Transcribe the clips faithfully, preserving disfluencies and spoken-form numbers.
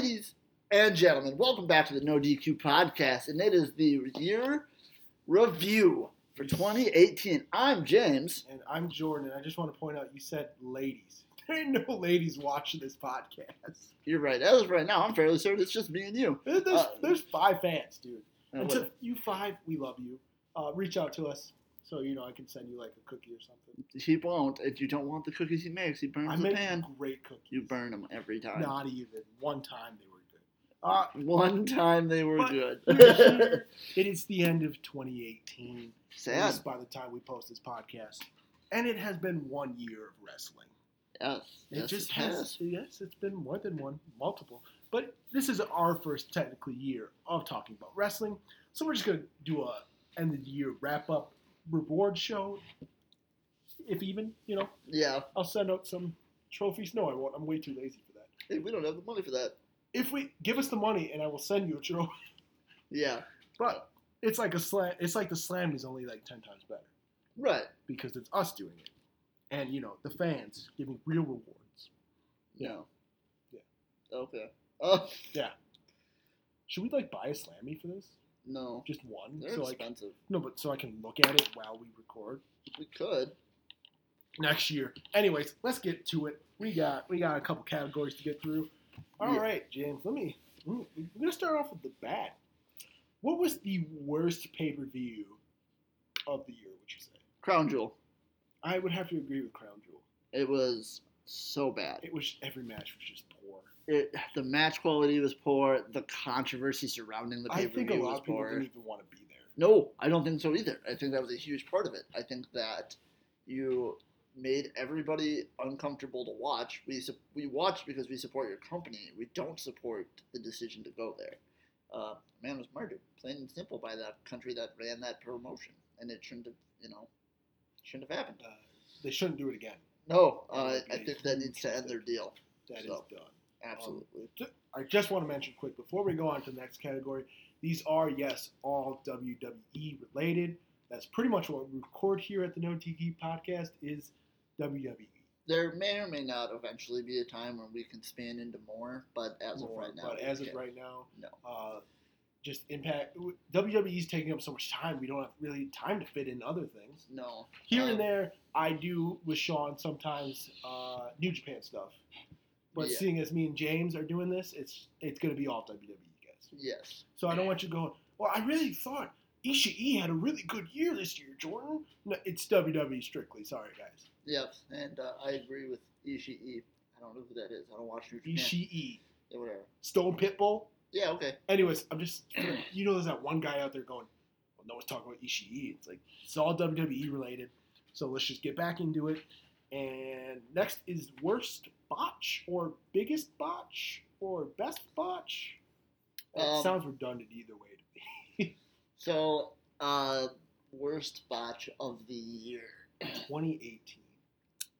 Ladies and gentlemen, welcome back to the No D Q podcast, and it is the year review for twenty eighteen. I'm James. And I'm Jordan. I just want to point out, you said ladies. There ain't no ladies watching this podcast. You're right. As of right now, I'm fairly certain it's just me and you. There's, uh, there's five fans, dude. And to you five, we love you. Uh, reach out to us. So, you know, I can send you, like, a cookie or something. He won't. If you don't want the cookies he makes, he burns I the pan. I make great cookies. You burn them every time. Not even. One time they were good. Uh, One time they were good. Sure, it is the end of twenty eighteen. Sad. At least by the time we post this podcast. And it has been one year of wrestling. Yes. It yes, just it has. has. Yes, it's been more than one. Multiple. But this is our first, technically, year of talking about wrestling. So we're just going to do a end-of-the-year wrap-up. Reward show, if even, you know. Yeah. I'll send out some trophies. No, I won't. I'm way too lazy for that. Hey, we don't have the money for that. If we give us the money, and I will send you a trophy. Yeah. But it's like a slam. It's like the slam is only like ten times better. Right. Because it's us doing it, and you know the fans giving real rewards. Yeah. Yeah. Okay. Oh. Yeah. Should we like buy a slammy for this? No. Just one? They're so expensive. I, no, but so I can look at it while we record? We could. Next year. Anyways, let's get to it. We got we got a couple categories to get through. All yeah. right, James, let me... We're going to start off with the bat. What was the worst pay-per-view of the year, would you say? Crown Jewel. I would have to agree with Crown Jewel. It was so bad. It was... Every match was just poor. It, the match quality was poor. The controversy surrounding the pay-per-view was poor. I think a lot of people poor. didn't even want to be there. No, I don't think so either. I think that was a huge part of it. I think that you made everybody uncomfortable to watch. We we watch because we support your company. We don't support the decision to go there. Uh, man was murdered, plain and simple, by that country that ran that promotion, and it shouldn't have, you know, shouldn't have happened. Uh, they shouldn't do it again. No, uh, I think that needs to end their deal. That so. is done. Absolutely. Um, I just want to mention quick, before we go on to the next category, these are, yes, all W W E related. That's pretty much what we record here at the No D Q podcast is W W E. There may or may not eventually be a time when we can span into more, but as more, of right now. But as of right now, no. Uh, just Impact. W W E is taking up so much time, we don't have really time to fit in other things. No. Here um, and there, I do with Sean sometimes uh, New Japan stuff. But yeah. Seeing as me and James are doing this, it's it's going to be all W W E, guys. Yes. So I don't want you going, well, I really thought Ishii had a really good year this year, Jordan. No, it's W W E strictly. Sorry, guys. Yep, and uh, I agree with Ishii. I don't know who that is. I don't watch New Japan. Ishii. Yeah, whatever. Stone Pitbull. Yeah, okay. Anyways, I'm just, you know there's that one guy out there going, well, no one's talking about Ishii. It's like, it's all W W E related. So let's just get back into it. And next is worst botch or biggest botch or best botch. That um, sounds redundant either way to me. So, uh, worst botch of the year. twenty eighteen.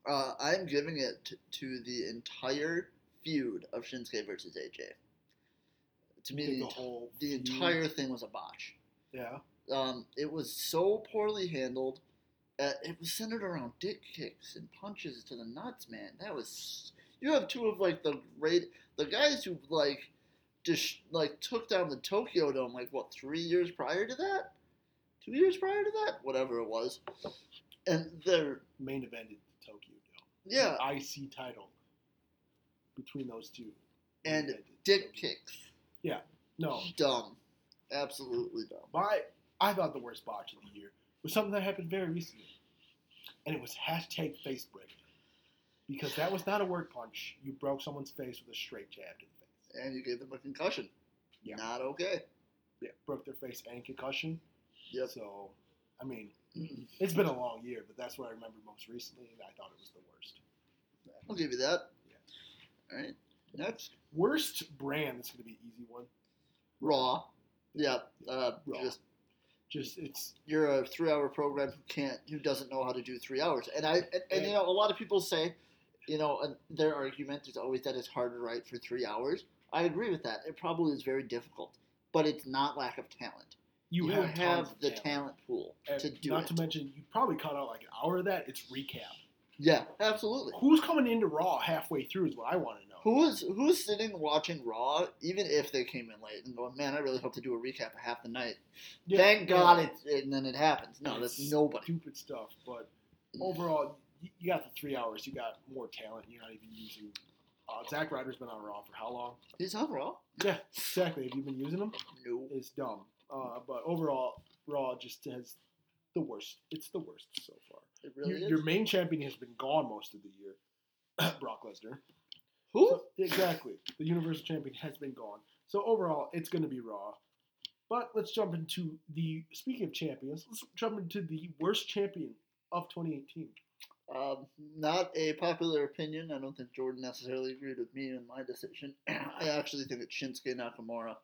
Uh, I'm giving it t- to the entire feud of Shinsuke versus A J. To me, the, the, whole enti- the entire thing was a botch. Yeah. Um, it was so poorly handled. Uh, it was centered around dick kicks and punches to the nuts, man. That was you have two of like the great the guys who like just like took down the Tokyo Dome like what three years prior to that, two years prior to that, whatever it was, and their main event in the Tokyo Dome. Yeah, the I C title between those two and dick kicks. Yeah, no, dumb, absolutely dumb. My I thought the worst botch of the year. Was something that happened very recently, and it was hashtag face break, because that was not a word punch. You broke someone's face with a straight jab to the face, and you gave them a concussion. Yeah, not okay. Yeah, broke their face and concussion. Yeah. So, I mean, it's been a long year, but that's what I remember most recently, and I thought it was the worst. I'll give you that. Yeah. All right. Next, worst brand. That's going to be an easy one. Raw. Yeah. Uh, Raw. Just. Just it's you're a three-hour program who can't who doesn't know how to do three hours, and I and, and, and you know a lot of people say, you know, and their argument is always that it's hard to write for three hours. I agree with that. It probably is very difficult, but it's not lack of talent. You, you have, have the talent, talent pool and to do not it. Not to mention you probably cut out like an hour of that. It's recap. Yeah, absolutely. Who's coming into Raw halfway through is what I want to know. Who's who's sitting watching Raw, even if they came in late, and going, man, I really hope to do a recap of half the night. Yeah, Thank yeah. God it, and then it happens. No, that's nobody. Stupid stuff, but overall, you got the three hours. You got more talent. You're not even using. Uh, Zack Ryder's been on Raw for how long? He's on Raw? Yeah, exactly. Have you been using him? No. It's dumb. Uh, but overall, Raw just has the worst. It's the worst so far. It really your, is? Your main champion has been gone most of the year, Brock Lesnar. Who? So, exactly. The Universal Champion has been gone. So overall, it's going to be Raw. But let's jump into the, speaking of champions, let's jump into the worst champion of twenty eighteen. Um, not a popular opinion. I don't think Jordan necessarily agreed with me in my decision. I actually think it's Shinsuke Nakamura.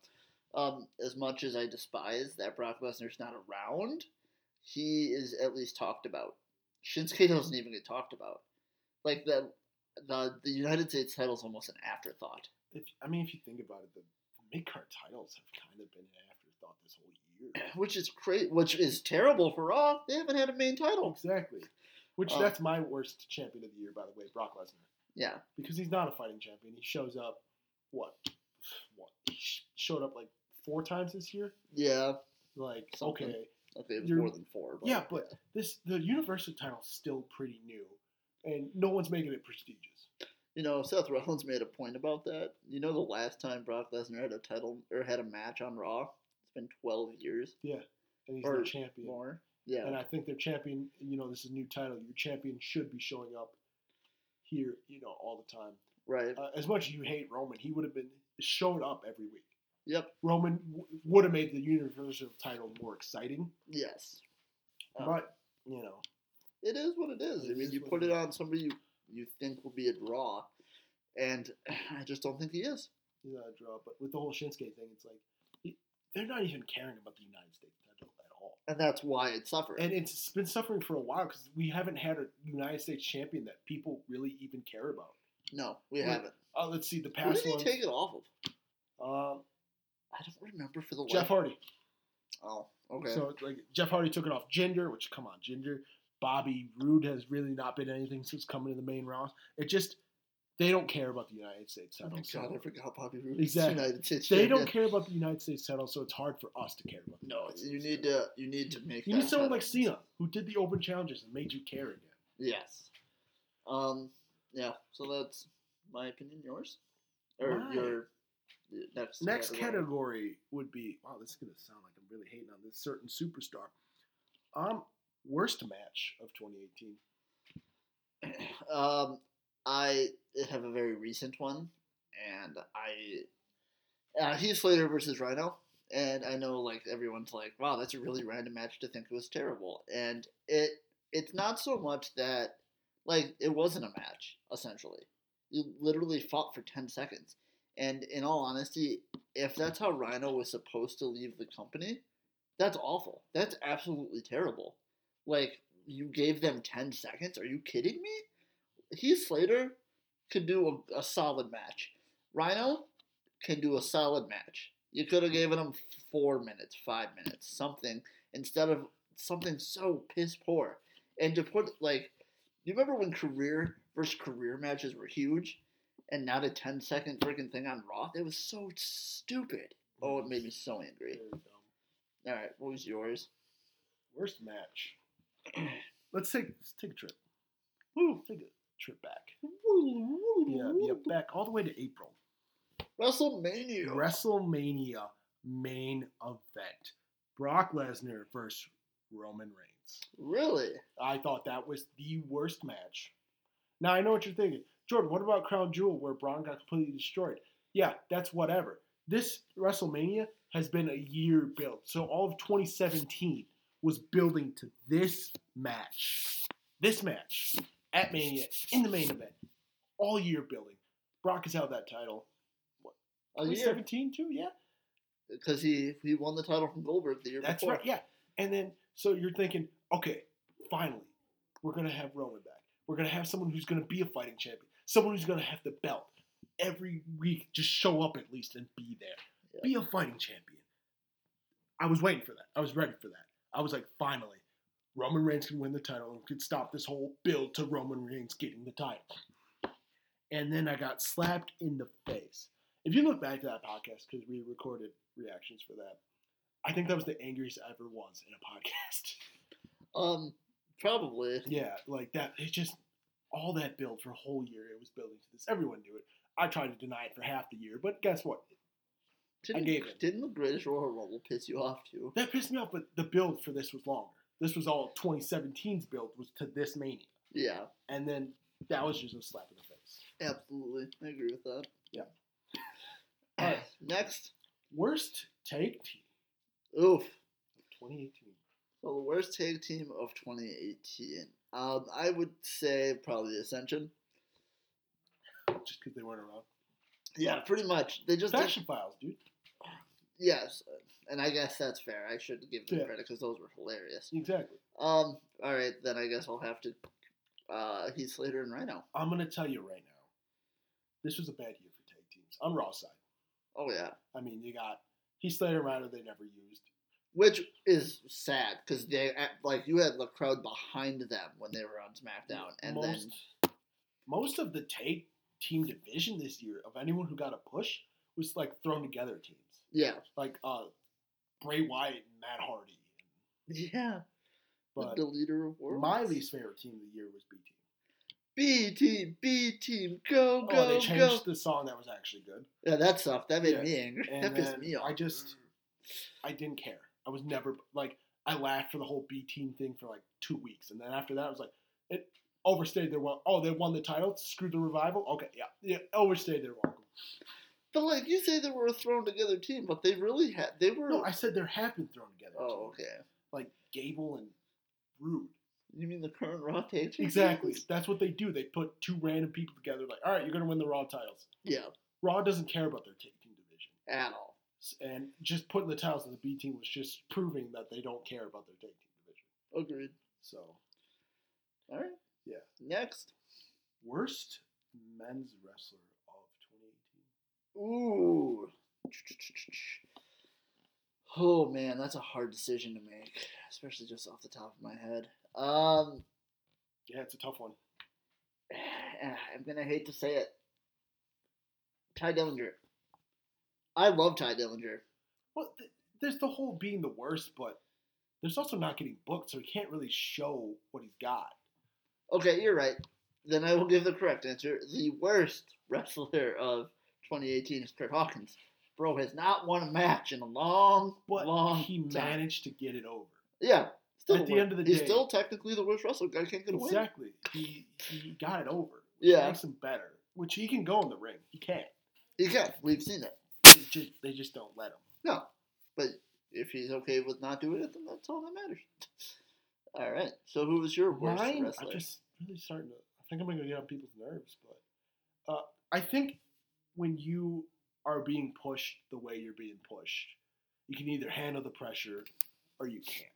Um, as much as I despise that Brock Lesnar's not around, he is at least talked about. Shinsuke doesn't even get talked about. Like, the the, the United States title is almost an afterthought. If, I mean, if you think about it, the, the mid-card titles have kind of been an afterthought this whole year. Which is cra- Which is terrible for Raw. They haven't had a main title. Exactly. Which, uh, that's my worst champion of the year, by the way, Brock Lesnar. Yeah. Because he's not a fighting champion. He shows up, what? What? He sh- showed up, like, four times this year? Yeah. Like, Something. okay. Okay, it was You're, more than four. But, yeah, but yeah. this the Universal title's still pretty new, and no one's making it prestigious. You know, Seth Rollins made a point about that. You know the last time Brock Lesnar had a title, or had a match on Raw? It's been twelve years. Yeah, and he's or the champion. More. Yeah. And I think their champion, you know, this is a new title. Your champion should be showing up here, you know, all the time. Right. Uh, as much as you hate Roman, he would have been showed up every week. Yep. Roman w- would have made the Universal title more exciting. Yes. Um, but, you know. It is what it is. It I mean, is you put it, it on somebody you, you think will be a draw, and I just don't think he is. He's not a draw, but with the whole Shinsuke thing, it's like, it, they're not even caring about the United States title. And that's why it's suffering. And it's been suffering for a while because we haven't had a United States champion that people really even care about. No, we like, haven't. Uh, let's see. The past one. Who did he ones, take it off of? Uh, I don't remember for the life. Jeff Hardy. Oh, okay. So like Jeff Hardy took it off Jinder, which, come on, Jinder. Bobby Roode has really not been anything since coming to the main roster. It just, they don't care about the United States title. Oh, my God, so. I forgot Bobby Roode. Exactly. United States they champion. Don't care about the United States title, so it's hard for us to care about the No, States you need title. to you need to make You that need someone title. Like Cena, who did the open challenges and made you care again. Yes. Um. Yeah, so that's my opinion. Yours? Or right. your next Next category. category would be, wow, this is going to sound like I'm really hating on this certain superstar. Um, worst match of twenty eighteen. um... I have a very recent one, and I uh, Heath Slater versus Rhino, and I know like everyone's like, wow, that's a really random match to think it was terrible, and it it's not so much that like it wasn't a match essentially. You literally fought for ten seconds, and in all honesty, if that's how Rhino was supposed to leave the company, that's awful. That's absolutely terrible. Like you gave them ten seconds. Are you kidding me? Heath Slater could do a, a solid match. Rhino can do a solid match. You could have given him four minutes, five minutes, something, instead of something so piss poor. And to put, like, you remember when career versus career matches were huge and not a ten-second freaking thing on Raw? It was so stupid. Oh, it made me so angry. All right, what was yours? Worst match. Let's take, let's take a trip. Woo, take it. Trip back. Yeah, yeah, back all the way to April. WrestleMania. WrestleMania main event. Brock Lesnar versus Roman Reigns. Really? I thought that was the worst match. Now, I know what you're thinking. Jordan, what about Crown Jewel where Braun got completely destroyed? Yeah, that's whatever. This WrestleMania has been a year built. So all of twenty seventeen was building to this match. This match. At Mania, in the main event, all year building. Brock has held that title. What? twenty seventeen too, yeah? Because he, he won the title from Goldberg the year That's before. That's right, yeah. And then, so you're thinking, okay, finally, we're going to have Roman back. We're going to have someone who's going to be a fighting champion. Someone who's going to have the belt. Every week, just show up at least and be there. Yeah. Be a fighting champion. I was waiting for that. I was ready for that. I was like, finally. Roman Reigns can win the title and could stop this whole build to Roman Reigns getting the title. and then I got slapped in the face. If you look back to that podcast, because we recorded reactions for that, I think that was the angriest I ever was in a podcast. Um, probably. Yeah, like that. It's just all that build for a whole year. It was building to this. Everyone knew it. I tried to deny it for half the year, but guess what? Didn't, I gave it. Didn't the British Royal Rumble piss you off too? That pissed me off, but the build for this was longer. This was all twenty seventeen's build was to this Mania. Yeah. And then that was just a slap in the face. Absolutely. I agree with that. Yeah. All right. Next. Worst tag team. Oof. twenty eighteen. So the worst tag team of twenty eighteen. Um, I would say probably Ascension. Just because they weren't around. Yeah, pretty much. They just Faction Files, dude. Yes, and I guess that's fair. I should give them yeah. credit because those were hilarious. Exactly. Um. All right, then I guess I'll have to uh, Heath Slater and Rhino. I'm gonna tell you right now, this was a bad year for tag teams on Raw side. Oh yeah. I mean, you got Heath Slater and Rhino. They never used. Which is sad because they like you had the crowd behind them when they were on SmackDown, and most, then most of the tag team division this year of anyone who got a push was like thrown together teams. Yeah. Like uh, Bray Wyatt and Matt Hardy. Yeah. But the leader of worlds. My least favorite team of the year was B Team. B Team, B Team, go, go, go. Oh, they changed go. the song. That was actually good. Yeah, that stuff. That made yeah. me angry. And that pissed me off. I just, I didn't care. I was never, like, I laughed for the whole B Team thing for like two weeks. And then after that, I was like, it overstayed their welcome. Oh, they won the title? Screw the Revival? Okay, yeah. Yeah, overstayed their welcome. But, like, you say they were a thrown-together team, but they really had... They were... No, I said there have been thrown-together teams. Oh, okay. Like, Gable and Roode. You mean the current Raw tag team? Exactly. Teams? That's what they do. They put two random people together, like, all right, you're going to win the Raw titles. Yeah. Raw doesn't care about their tag team division. At all. And just putting the titles on the B team was just proving that they don't care about their tag team division. Agreed. So. All right. Yeah. Next. Worst men's wrestler. Ooh. Oh, man, that's a hard decision to make, especially just off the top of my head. Um, yeah, it's a tough one. I'm going to hate to say it. Ty Dillinger. I love Ty Dillinger. Well, th- there's the whole being the worst, but there's also not getting booked, so he can't really show what he's got. Okay, you're right. Then I will give the correct answer. The worst wrestler of twenty eighteen is Kurt Hawkins. Bro has not won a match in a long, but long he time. He managed to get it over. Yeah. Still At the win. end of the He's day. He's still technically the worst wrestler. Guy can't get away. Exactly. He, he got it over. Which yeah. makes him better. Which he can go in the ring. He can't. He can. We've seen that. Just, they just don't let him. No. But if he's okay with not doing it, then that's all that matters. All right. So who was your worst Mine, wrestler? I'm just really starting to... I think I'm going to get on people's nerves. But uh, I think... When you are being pushed the way you're being pushed, you can either handle the pressure or you can't.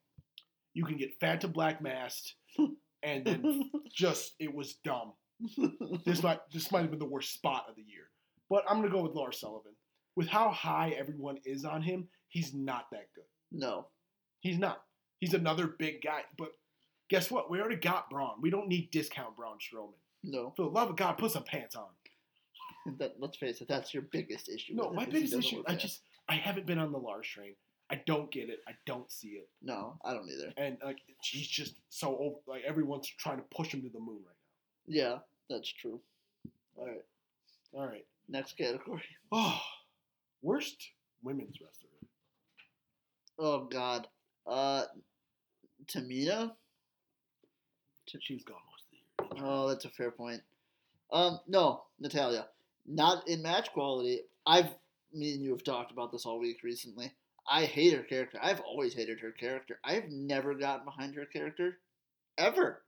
You can get fat to black masked, and then just it was dumb. This might this might have been the worst spot of the year. But I'm gonna go with Lars Sullivan. With how high everyone is on him, he's not that good. No, he's not. He's another big guy. But guess what? We already got Braun. We don't need discount Braun Strowman. No. For the love of God, put some pants on. That, let's face it, that's your biggest issue. No, my biggest issue, I just, I haven't been on the Lars train. I don't get it. I don't see it. No, I don't either. And, like, he's just so over, like, everyone's trying to push him to the moon right now. Yeah, that's true. All right. All right. Next category. Oh, worst women's wrestler. Oh, God. Uh, Tamina? She's gone most of the year. Oh, that's a fair point. Um, no, Natalya. Not in match quality. I've, me and you have talked about this all week recently. I hate her character. I've always hated her character. I've never gotten behind her character, ever.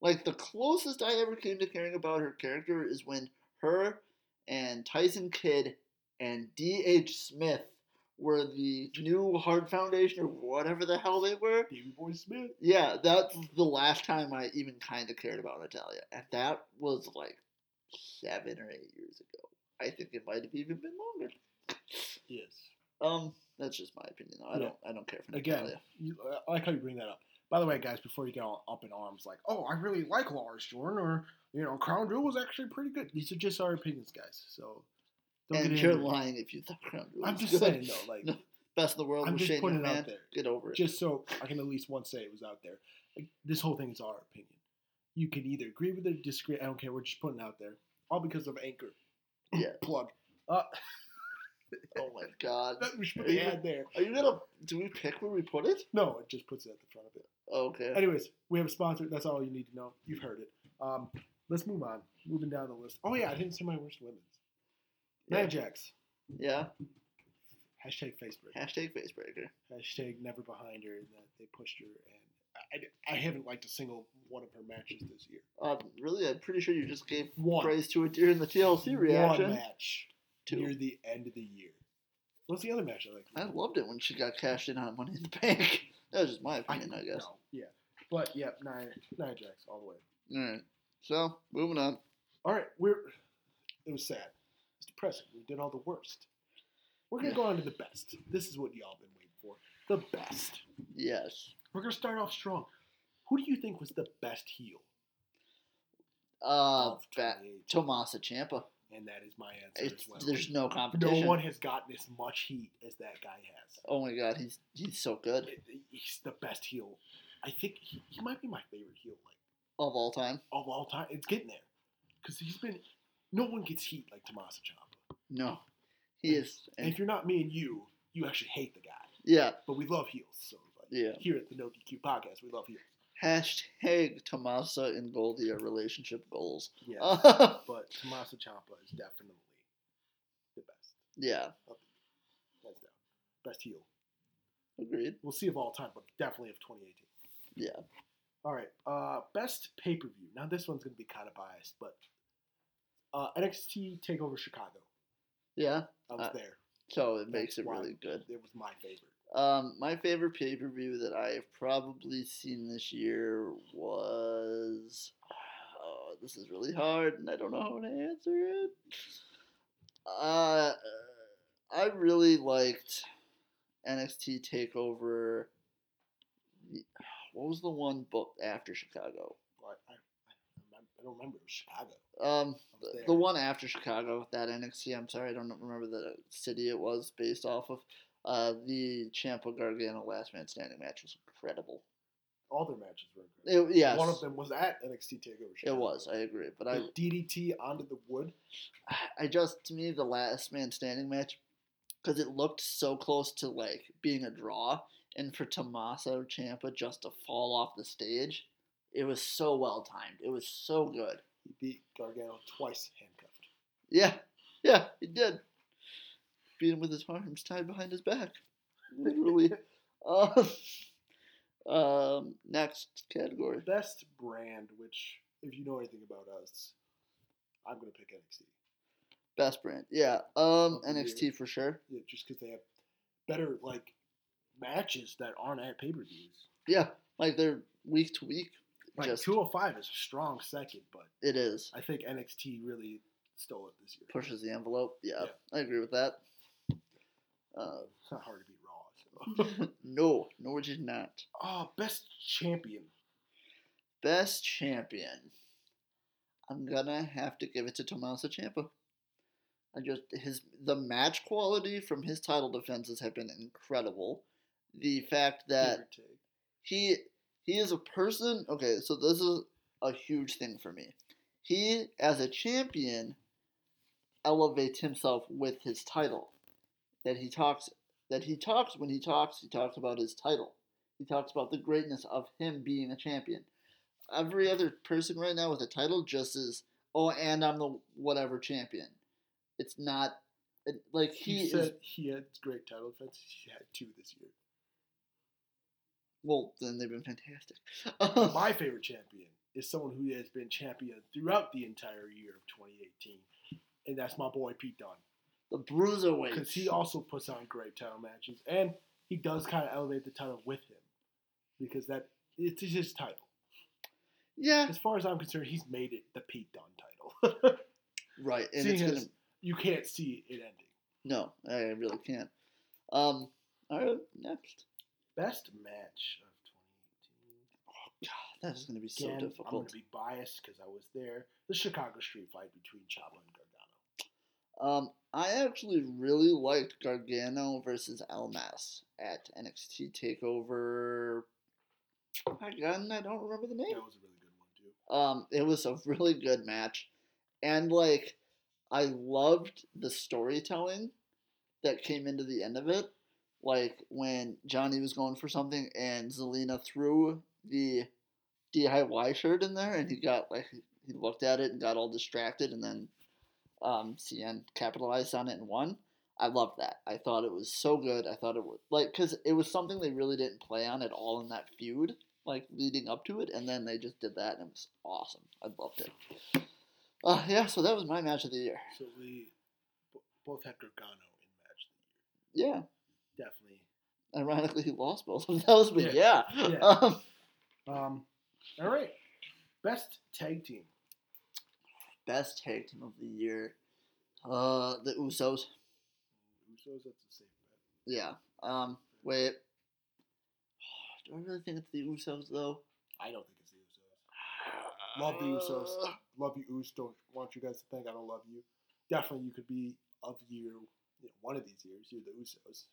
Like, the closest I ever came to caring about her character is when her and Tyson Kidd and D H. Smith were the new Hart Foundation or whatever the hell they were. Davey Boy Smith. Yeah, that's the last time I even kind of cared about Natalya. And that was, like, seven or eight years ago. I think it might have even been longer. Yes. Um, that's just my opinion, though. I yeah. don't. I don't care for Natalya. Again, you, I like how you bring that up. By the way, guys, before you get all up in arms, like, oh, I really like Lars Jordan, or, you know, Crown Jewel was actually pretty good. These are just our opinions, guys. So, don't and get you're lying if you thought Crown Jewel was I'm just good. saying, though, like, no, best in the world. I'm just putting it man. out there. Get over it. Just so I can at least once say it was out there. Like, this whole thing is our opinion. You can either agree with it or disagree. I don't care. We're just putting it out there. All because of Anchor. Yeah. Plug. Uh, oh, my God. We should put it there. Are you going to – do we pick where we put it? No, it just puts it at the front of it. Okay. Anyways, we have a sponsor. That's all you need to know. You've heard it. Um, let's move on. Moving down the list. Oh, yeah. I didn't say my worst women's. Yeah. Nia Jax. Yeah. Hashtag Facebreaker. Hashtag Facebreaker. Hashtag never behind her, and that they pushed her. And I, I, I haven't liked a single one of her matches this year. Uh, really? I'm pretty sure you just gave one. praise to it during the T L C reaction. One match. Two. Near the end of the year. What's the other match I like? I loved it when she got cashed in on Money in the Bank. That was just my opinion, I, I guess. No, yeah. But, yeah, Nia, Nia Jax all the way. All right. So, moving on. All right. We're. It was sad. It's depressing. We did all the worst. We're going to yeah. go on to the best. This is what y'all been waiting for. The best. Yes. We're going to start off strong. Who do you think was the best heel? Uh, ba- Tommaso Ciampa. And that is my answer it's, as well. There's no competition. No one has gotten as much heat as that guy has. Oh, my God. He's he's so good. He's the best heel. I think he, he might be my favorite heel. Like Of all time? Of all time. It's getting there. Because he's been – no one gets heat like Tommaso Ciampa. No. He and, is. And if you're not me and you, you actually hate the guy. Yeah. But we love heels. So, like, yeah. Here at the No D Q podcast, we love heels. Hashtag Tommaso and Goldie are relationship goals. Yeah, but Tommaso Ciampa is definitely the best. Yeah. Hands down. Best heel. Agreed. We'll see of all time, but definitely of twenty eighteen. Yeah. All right. Uh, best pay-per-view. Now, this one's going to be kind of biased, but uh, N X T TakeOver Chicago. Yeah. I was uh, there. So it That's makes it really good. It was my favorite. Um, my favorite pay-per-view that I've probably seen this year was, oh, this is really hard, and I don't know how to answer it. Uh, I really liked N X T TakeOver. What was the one booked after Chicago? I, I, I don't remember. It was Chicago. Um, the, the one after Chicago, that N X T, I'm sorry, I don't remember the city it was based off of. Uh, the Ciampa Gargano Last Man Standing match was incredible. All their matches were incredible. It, yes. One of them was at N X T TakeOver Chicago. It was, I agree. But the I D D T onto the wood. I just, to me, the Last Man Standing match, because it looked so close to, like, being a draw, and for Tommaso Ciampa just to fall off the stage, it was so well-timed. It was so good. He beat Gargano twice handcuffed. Yeah. Yeah, he did. Beat him with his arms tied behind his back. Literally. uh, um, next category. Best brand, which, if you know anything about us, I'm going to pick N X T. Best brand. Yeah. Um, N X T year. For sure. Yeah, just because they have better, like, matches that aren't at pay-per-views. Yeah. Like, they're week to week. Like, just, two oh five is a strong second, but. It is. I think N X T really stole it this year. Pushes the envelope. Yeah. yeah. I agree with that. Uh, it's not hard to be Raw. So. no, no, it is not. Oh, best champion. Best champion. I'm gonna have to give it to Tommaso Ciampa. I just his the match quality from his title defenses have been incredible. The fact that he he is a person. Okay, so this is a huge thing for me. He, as a champion, elevates himself with his title. That he talks, that he talks when he talks, he talks about his title. He talks about the greatness of him being a champion. Every other person right now with a title just is, oh, and I'm the whatever champion. It's not it, like he, he said is, he had great title defenses. He had two this year. Well, then they've been fantastic. My favorite champion is someone who has been champion throughout the entire year of twenty eighteen, and that's my boy Pete Dunne. The Bruiserweight. Because he also puts on great title matches. And he does kind of elevate the title with him. Because that it's his title. Yeah. As far as I'm concerned, he's made it the Pete Dunne title. Right. And it's gonna... You can't see it ending. No, I really can't. Um, all right, next. Best match of That's going to be so Again, difficult. I'm going to be biased because I was there. The Chicago Street fight between Ciampa and Gargano. Um, I actually really liked Gargano versus Almas at N X T TakeOver. Again, I don't remember the name. That was a really good one, too. Um, it was a really good match. And, like, I loved the storytelling that came into the end of it. Like, when Johnny was going for something and Zelina threw the D I Y shirt in there, and he got, like, he looked at it and got all distracted, and then um, C N capitalized on it and won. I loved that. I thought it was so good. I thought it was, like, because it was something they really didn't play on at all in that feud, like, leading up to it, and then they just did that, and it was awesome. I loved it. Uh, yeah, so that was my match of the year. So we b- both had Gargano in match of the year. Yeah. Definitely. Ironically, he lost both of those, but yeah. yeah. yeah. Um, um, all right. Best tag team. Best tag team of the year. Uh, the Usos. The Usos, that's the same. Right? Yeah. Um, wait. Do I really think it's the Usos, though? I don't think it's the Usos. Love the Usos. Uh, love you, Us. Don't want you guys to think I don't love you. Definitely, you could be of year, you know, one of these years. You're the Usos.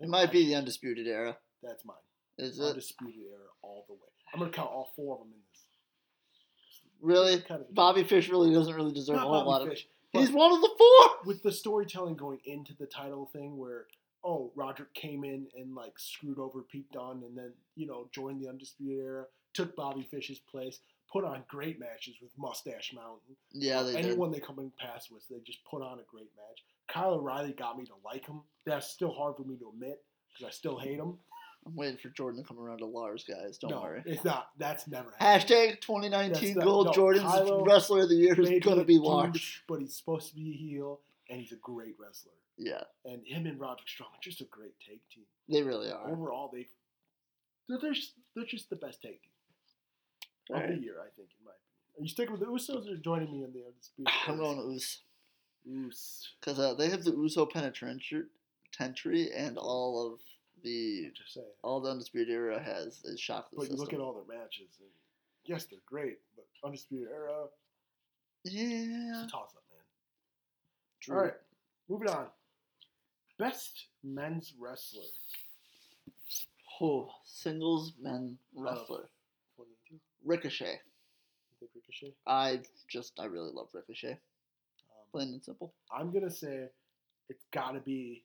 It might be the Undisputed Era. That's mine. Is it? Undisputed Era all the way. I'm going to count all four of them in this. Really? Kind of Bobby joke. Fish really doesn't really deserve Not a whole Bobby lot Fish, of He's one of the four! With the storytelling going into the title thing where, oh, Roderick came in and, like, screwed over Pete Dunne and then, you know, joined the Undisputed Era, took Bobby Fish's place, put on great matches with Mustache Mountain. Yeah, they did. Anyone they come in past with, they just put on a great match. Kyle O'Reilly got me to like him. That's still hard for me to admit because I still hate him. I'm waiting for Jordan to come around to Lars, guys. Don't no, worry. It's not. That's never happening. Hashtag twenty nineteen not, Gold. No, Jordan's Kylo Wrestler of the Year is going to be Lars. But he's supposed to be a heel, and he's a great wrestler. Yeah. And him and Roderick Strowman are just a great tag team. They really are. Overall, they, they're, they're, just, they're just the best tag team. All of right. the year, I think, in my opinion. Are you sticking with the Usos or joining me in the Undisputed? I'm going to Us. Us. Because uh, they have the Uso Penitentiary and all of the all the Undisputed Era has is shock the But system. You look at all their matches. And yes, they're great, but Undisputed Era. Yeah. It's a toss-up, man. True. All right, moving on. Best men's wrestler. Oh, singles men wrestler. twenty-two Ricochet. You think Ricochet? I just, I really love Ricochet. Plain and simple. I'm going to say it's got to be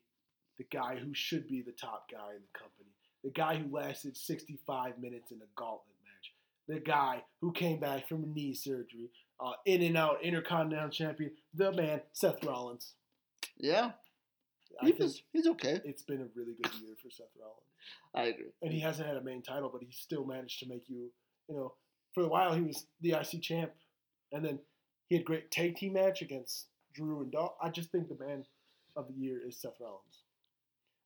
the guy who should be the top guy in the company. The guy who lasted sixty-five minutes in a gauntlet match. The guy who came back from knee surgery. Uh, in and out, Intercontinental Champion. The man, Seth Rollins. Yeah. He was, he's okay. It's been a really good year for Seth Rollins. I agree. And he hasn't had a main title, but he still managed to make you, you know, for a while he was the I C champ. And then he had a great tag team match against Drew and Dahl. I just think the man of the year is Seth Rollins.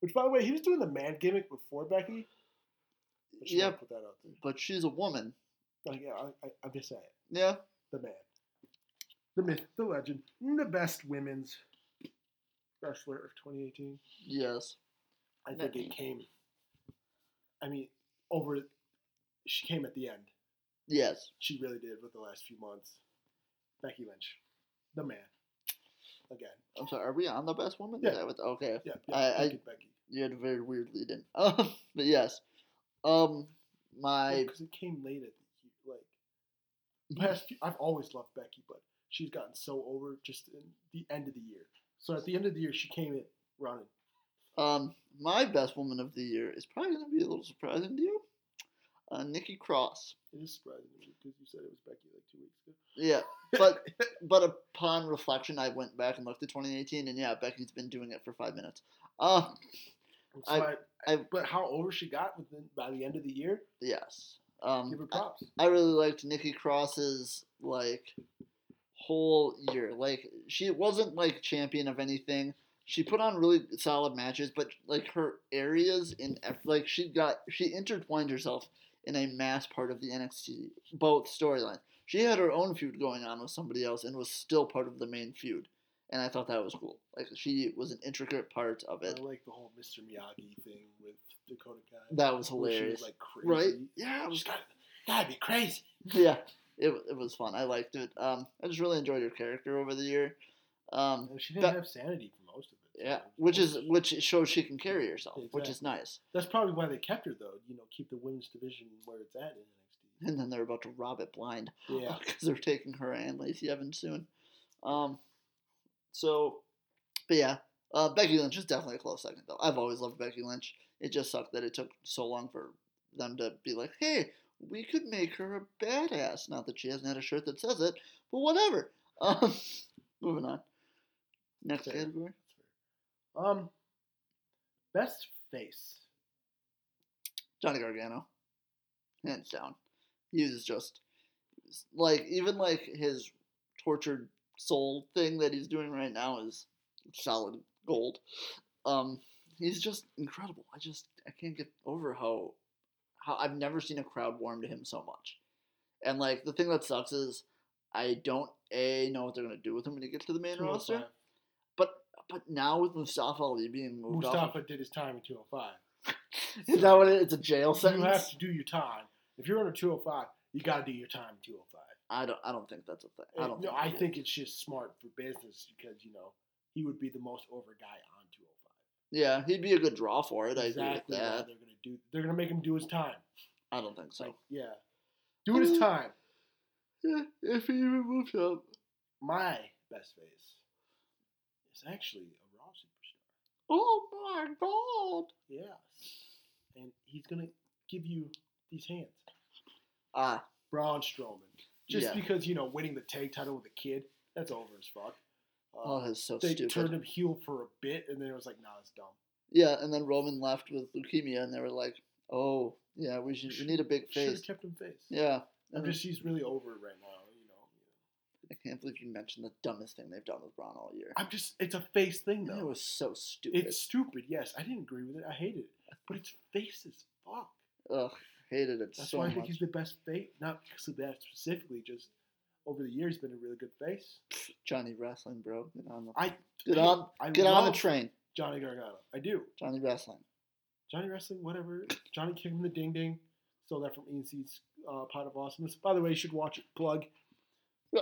Which, by the way, he was doing the man gimmick before Becky. But she yeah, put that out there. But she's a woman. Like, yeah, I, I, I'm just saying. Yeah. The man. The myth. The legend. The best women's wrestler of twenty eighteen. Yes. I think Becky. It came. I mean, over. She came at the end. Yes. She really did with the last few months. Becky Lynch. The man. Again. I'm sorry, are we on the best woman? Yeah. With, okay. Yeah, yeah, I, I, Becky. You had a very weird lead-in. Um, but yes. Um, my... Because yeah, it came late at the... Like, past few, I've always loved Becky, but she's gotten so over just in the end of the year. So at the end of the year, she came in running. Um, my best woman of the year is probably going to be a little surprising to you. Uh, Nikki Cross. It is surprising to me because you said it was Becky like two weeks ago. Yeah, but but upon reflection, I went back and looked at twenty eighteen, and yeah, Becky's been doing it for five minutes. Uh, I, my, I, but how over she got within, by the end of the year? Yes. Um, Give her props. I, I really liked Nikki Cross's like whole year. Like she wasn't like champion of anything. She put on really solid matches, but like her areas in like she got she intertwined herself in a mass part of the N X T, both storylines. She had her own feud going on with somebody else and was still part of the main feud. And I thought that was cool. Like, she was an intricate part of it. I like the whole Mister Miyagi thing with Dakota Kai. That was hilarious. Was, like, crazy. Right? Yeah. It was, gotta, gotta be crazy. Yeah. It it was fun. I liked it. Um, I just really enjoyed her character over the year. Um, she didn't that, have sanity for most of it. Yeah. So. Which is which shows she can carry herself, exactly. Which is nice. That's probably why they kept her, though. You know, keep the women's division where it's at in N X T. And then they're about to rob it blind. Yeah. Because they're taking her and Lacey Evans soon. Um... So, but yeah, uh, Becky Lynch is definitely a close second, though. I've always loved Becky Lynch. It just sucked that it took so long for them to be like, hey, we could make her a badass. Not that she hasn't had a shirt that says it, but whatever. Um, moving on. Next Sorry. category. Um, best face. Johnny Gargano. Hands down. He was just, like, even like his tortured soul thing that he's doing right now is solid gold. Um, he's just incredible. I just I can't get over how how I've never seen a crowd warm to him so much. And like the thing that sucks is I don't a know what they're gonna do with him when he gets to the main roster. But but now with Mustafa Ali being moved Mustafa off, Mustafa did his time in two oh five. Is so that what it is? It's a jail sentence. You have to do your time. If you're under two oh five, you gotta do your time in two oh five. I don't. I don't think that's a thing. I don't. No, think I is. think it's just smart for business because you know he would be the most over guy on two oh five. Yeah, he'd be a good draw for it. Exactly. I agree with that. They're gonna do. They're gonna make him do his time. I don't think so. Like, yeah, do his time. Yeah, if he even moves up. My best face is actually a Raw superstar. Oh my god! Yeah, and he's gonna give you these hands. Ah, uh, Braun Strowman. Just yeah. because, you know, winning the tag title with a kid, that's over as fuck. Um, oh, that's so they stupid. They turned him heel for a bit, and then it was like, nah, it's dumb. Yeah, and then Roman left with leukemia, and they were like, oh, yeah, we should we need a big face. Should have kept him face. Yeah. I'm just, he's really over it right now, you know. I can't believe you mentioned the dumbest thing they've done with Braun all year. I'm just, it's a face thing, though. And it was so stupid. It's stupid, yes. I didn't agree with it. I hated it. But it's face as fuck. Ugh. Hated it That's so why I much. think he's the best face. Not because of that specifically, just over the years, he's been a really good face. Johnny Wrestling, bro. Get on the, I, get on, I get on the train. Johnny Gargano. I do. Johnny Wrestling. Johnny Wrestling, whatever. Johnny Kick him the Ding Ding. Stole that from E N C's uh, Pot of Awesomeness. By the way, you should watch it. Plug.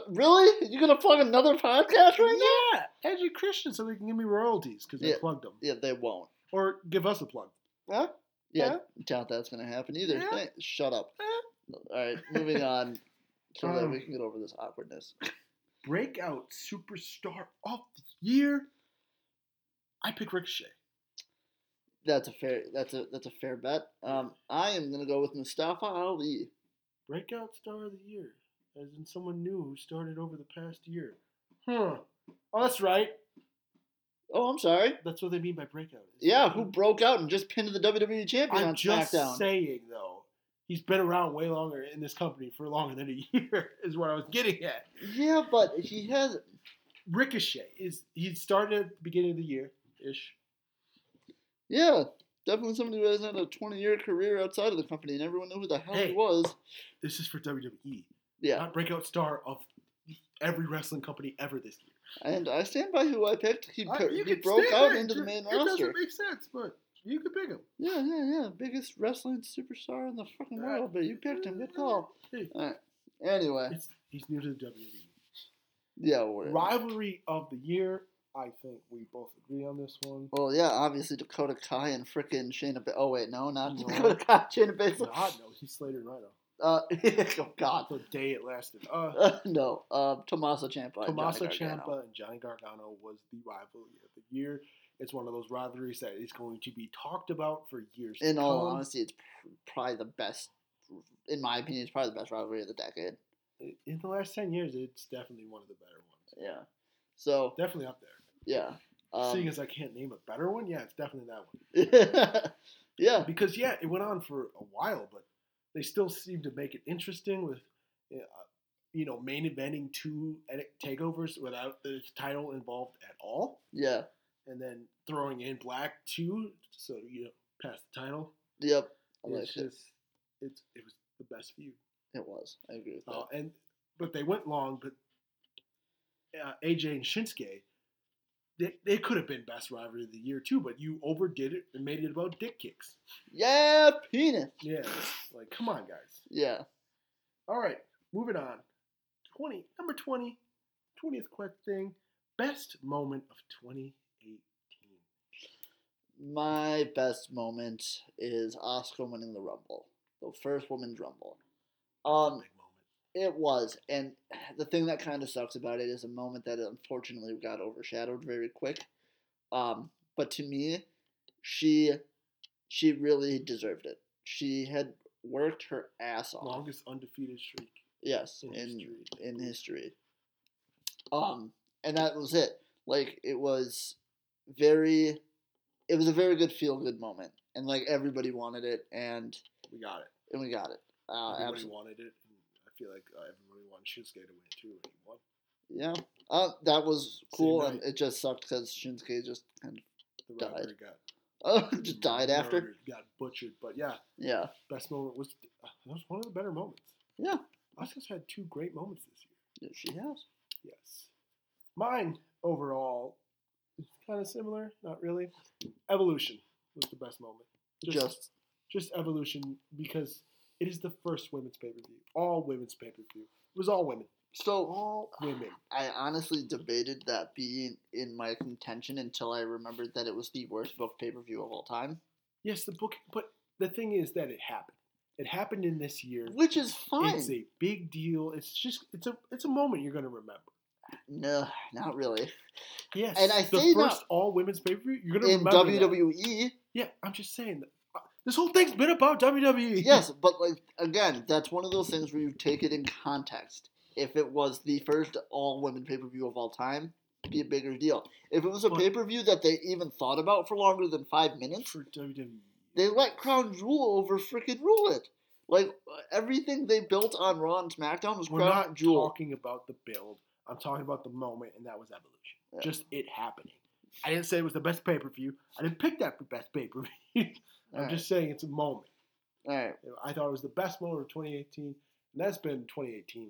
Really? You're going to plug another podcast right yeah. now? Edgy Christian so they can give me royalties because yeah. I plugged them. Yeah, they won't. Or give us a plug. Huh? Yeah, yeah, doubt that's going to happen either. Yeah. Shut up. All right, moving on so um, that we can get over this awkwardness. Breakout superstar of the year. I pick Ricochet. That's a fair. That's a that's a fair bet. Um, I am going to go with Mustafa Ali. Breakout star of the year, as in someone new who started over the past year. Huh. Oh, that's right. Oh, I'm sorry. That's what they mean by breakout. Yeah, who broke out and just pinned the W W E champion I'm on SmackDown. I'm just saying, though. He's been around way longer in this company for longer than a year is what I was getting at. Yeah, but he has... Ricochet. Is He started at the beginning of the year-ish. Yeah, definitely somebody who has had a twenty-year career outside of the company, and everyone knew who the hell hey, he was. This is for W W E. Yeah. Not breakout star of every wrestling company ever this year. And I stand by who I picked. He, I, he broke out right. into the main it roster. It doesn't make sense, but you could pick him. Yeah, yeah, yeah. Biggest wrestling superstar in the fucking world, right. but you picked him. Good call. Hey. All right. Anyway. It's, he's new to the W W E. Yeah, whatever. Rivalry of the year. I think we both agree on this one. Well, yeah, obviously Dakota Kai and frickin' Shayna Ba- Oh, wait, no, not no. Dakota Kai, Shayna Baszler. God, no, Heath Slater and Rhino. Uh, oh, God. The day it lasted. Uh, uh, no, uh, Tommaso Ciampa Tommaso and Johnny Gargano. Ciampa and Johnny Gargano was the rivalry of the year. It's one of those rivalries that is going to be talked about for years to come. In all honesty, it's probably the best, in my opinion, it's probably the best rivalry of the decade. In the last ten years, it's definitely one of the better ones. Yeah. So definitely up there. Yeah. Um, Seeing as I can't name a better one, yeah, it's definitely that one. Yeah. Because, yeah, it went on for a while, but they still seem to make it interesting with, uh, you know, main eventing two takeovers without the title involved at all. Yeah. And then throwing in black too, so you know, past the title. Yep. I like it's it. just it's it was the best feud. It was. I agree with that. Uh, and but they went long, but uh, A J and Shinsuke They, they could have been best rivalry of the year too, but you overdid it and made it about dick kicks. Yeah, penis. Yeah, like come on, guys. Yeah. All right, moving on. Twenty number twenty, twentieth quick thing. Best moment of twenty eighteen. My best moment is Asuka winning the Rumble, the first women's Rumble. Um, it was, and the thing that kind of sucks about it is a moment that unfortunately got overshadowed very quick. Um, but to me, she she really deserved it. She had worked her ass off. Longest undefeated streak. Yes, in in history. In history. Um, and that was it. Like it was very, it was a very good feel good moment, and like everybody wanted it, and we got it, and we got it. Uh, everybody absolutely. wanted it. I feel like uh, everybody wanted Shinsuke to win it too. Like, what? Yeah, uh, that was cool, and it just sucked because Shinsuke just kind of the died. Got, oh, just the died after. Got butchered, but yeah, yeah. Best moment was uh, that was one of the better moments. Yeah, Asuka's had two great moments this year. Yeah, she has. Yes, mine overall is kind of similar. Not really. Evolution was the best moment. Just, just, just Evolution because. It is the first women's pay-per-view. All women's pay-per-view. It was all women. So all women. I honestly debated that being in my contention until I remembered that it was the worst booked pay-per-view of all time. Yes, the book. But the thing is that it happened. It happened in this year, which is fine. It's a big deal. It's just it's a it's a moment you're going to remember. No, not really. Yes, and I the say first all women's pay-per-view you're going to remember in W W E. That. Yeah, I'm just saying that. This whole thing's been about W W E. Yes, but like again, that's one of those things where you take it in context. If it was the first all-women pay-per-view of all time, it'd be a bigger deal. If it was a but, pay-per-view that they even thought about for longer than five minutes, for W W E, they let Crown Jewel over freaking rule it. Like everything they built on Raw and SmackDown was Crown Jewel. We're not Jewel. talking about the build. I'm talking about the moment, and that was Evolution. Yeah. Just it happening. I didn't say it was the best pay-per-view. I didn't pick that for best pay-per-view. I'm All just right. saying it's a moment. All right. I thought it was the best moment of twenty eighteen, and that's been twenty eighteen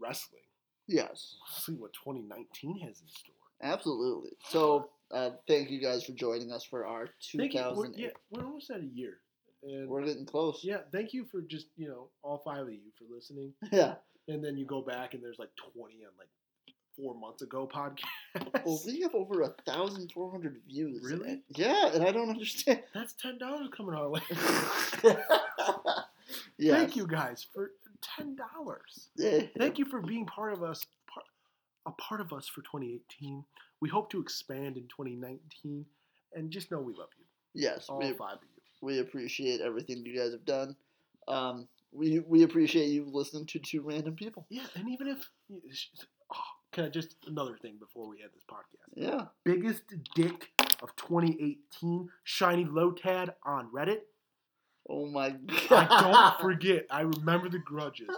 wrestling. Yes. Let's see what twenty nineteen has in store. Absolutely. So, uh, thank you guys for joining us for our two thousand eight. We're, yeah, we're almost at a year. And we're getting close. Yeah. Thank you for just, you know, all five of you for listening. Yeah. And then you go back, and there's like twenty on like four months ago podcast. Well, we have over a thousand four hundred views. Really? Yeah, and I don't understand. That's ten dollars coming our way. Yes. Thank you guys for ten dollars. Yeah. Thank you for being part of us, part, a part of us for twenty eighteen. We hope to expand in twenty nineteen, and just know we love you. Yes, all we, five of you. We appreciate everything you guys have done. Um, we we appreciate you listening to two random people. Yeah, and even if. Oh, Can I just another thing before we end this podcast? Yeah. Biggest dick of twenty eighteen, Shiny Lotad on Reddit. Oh my god! I don't forget. I remember the grudges.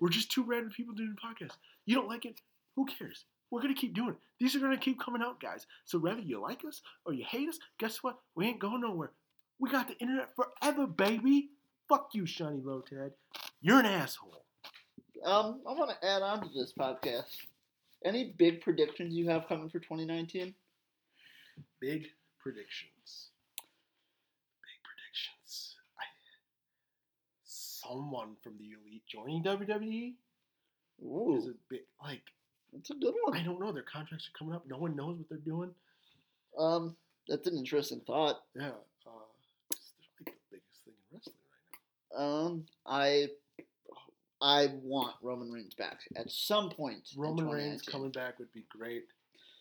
We're just two random people doing a podcast. You don't like it? Who cares? We're gonna keep doing it. These are gonna keep coming out, guys. So whether you like us or you hate us, guess what? We ain't going nowhere. We got the internet forever, baby. Fuck you, Shiny Lotad. You're an asshole. Um, I want to add on to this podcast. Any big predictions you have coming for twenty nineteen? Big predictions. Big predictions. I, someone from the Elite joining W W E? Ooh. Is a big, like, that's a good one. I don't know. Their contracts are coming up. No one knows what they're doing. Um, that's an interesting thought. Yeah. Uh, it's like the biggest thing in wrestling right now. Um, I... I want Roman Reigns back at some point. Roman Reigns coming back would be great.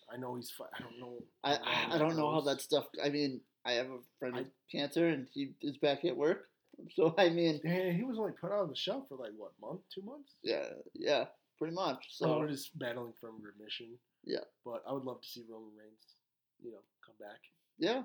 I know he's. Fi- I don't know. I I, I don't know how that stuff. I mean, I have a friend with cancer, and he is back at work. So I mean, yeah, he was only put on the shelf for like what month, two months. Yeah, yeah, pretty much. So we're just battling from remission. Yeah, but I would love to see Roman Reigns, you know, come back. Yeah.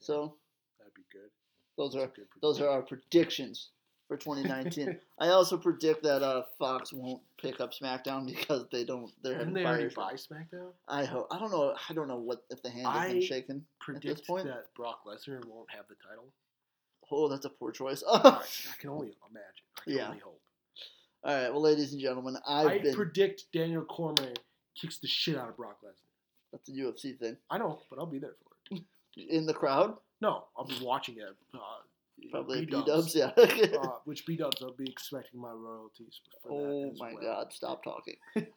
So that'd be good. Those are those are our predictions. For twenty nineteen, I also predict that uh, Fox won't pick up SmackDown because they don't. They're Didn't they already buy SmackDown? I hope. I don't know. I don't know what if the hand has been shaken at this point. I predict that Brock Lesnar won't have the title. Oh, that's a poor choice. I can only imagine. I can yeah. only hope. All right. Well, ladies and gentlemen, I've I been... predict Daniel Cormier kicks the shit out of Brock Lesnar. That's a U F C thing. I know, but I'll be there for it. In the crowd? No, I'll be watching it. Uh, Probably B-dubs, B-dubs, yeah. uh, which B-dubs, I'll be expecting my royalties. Oh, my well. God. Stop talking.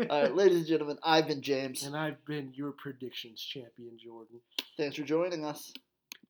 All right, ladies and gentlemen, I've been James. And I've been your predictions champion, Jordan. Thanks for joining us.